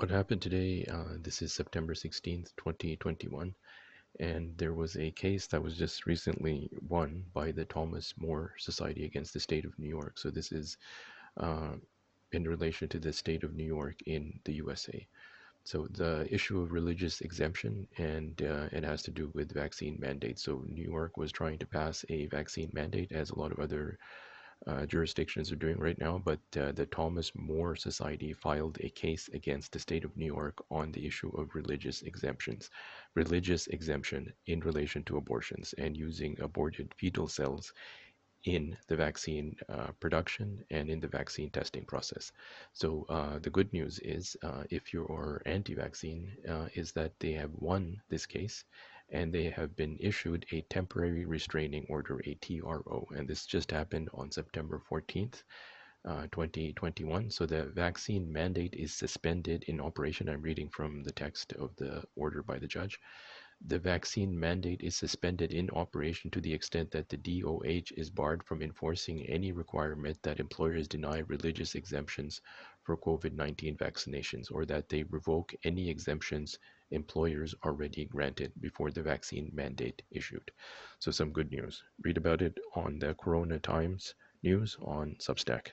What happened today, this is September 16th, 2021, and there was a case that was just recently won by the Thomas More Society against the state of New York. So this is in relation to the state of New York in the USA. So the issue of religious exemption, and it has to do with vaccine mandates. So New York was trying to pass a vaccine mandate, as a lot of other jurisdictions are doing right now, but the Thomas More Society filed a case against the state of New York on the issue of religious exemption in relation to abortions and using aborted fetal cells in the vaccine production and in the vaccine testing process. So the good news is, if you are anti-vaccine, is that they have won this case, and they have been issued a temporary restraining order, a TRO, and this just happened on September 14th, 2021. So the vaccine mandate is suspended in operation. I'm reading from the text of the order by the judge. The vaccine mandate is suspended in operation to the extent that the DOH is barred from enforcing any requirement that employers deny religious exemptions for COVID-19 vaccinations, or that they revoke any exemptions employers already granted before the vaccine mandate issued. So some good news. Read about it on the Corona Times News on Substack.